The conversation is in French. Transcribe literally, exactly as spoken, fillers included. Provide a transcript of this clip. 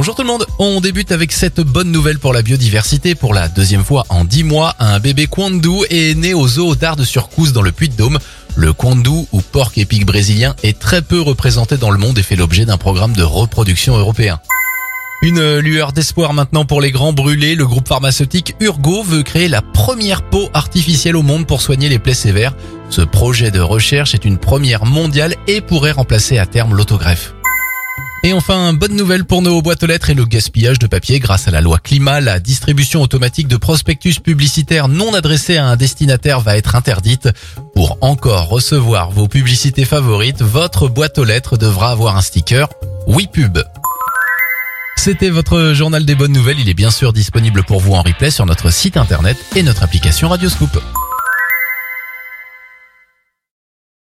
Bonjour tout le monde, on débute avec cette bonne nouvelle pour la biodiversité. Pour la deuxième fois en dix mois, un bébé quandou est né au zoo d'Arde sur Couze dans le Puy-de-Dôme. Le quandou, ou porc épic brésilien, est très peu représenté dans le monde et fait l'objet d'un programme de reproduction européen. Une lueur d'espoir maintenant pour les grands brûlés. Le groupe pharmaceutique Urgo veut créer la première peau artificielle au monde pour soigner les plaies sévères. Ce projet de recherche est une première mondiale et pourrait remplacer à terme l'autogreffe. Et enfin, bonne nouvelle pour nos boîtes aux lettres et le gaspillage de papier. Grâce à la loi climat, la distribution automatique de prospectus publicitaires non adressés à un destinataire va être interdite. Pour encore recevoir vos publicités favorites, votre boîte aux lettres devra avoir un sticker Oui Pub. C'était votre journal des bonnes nouvelles. Il est bien sûr disponible pour vous en replay sur notre site internet et notre application Radioscoop.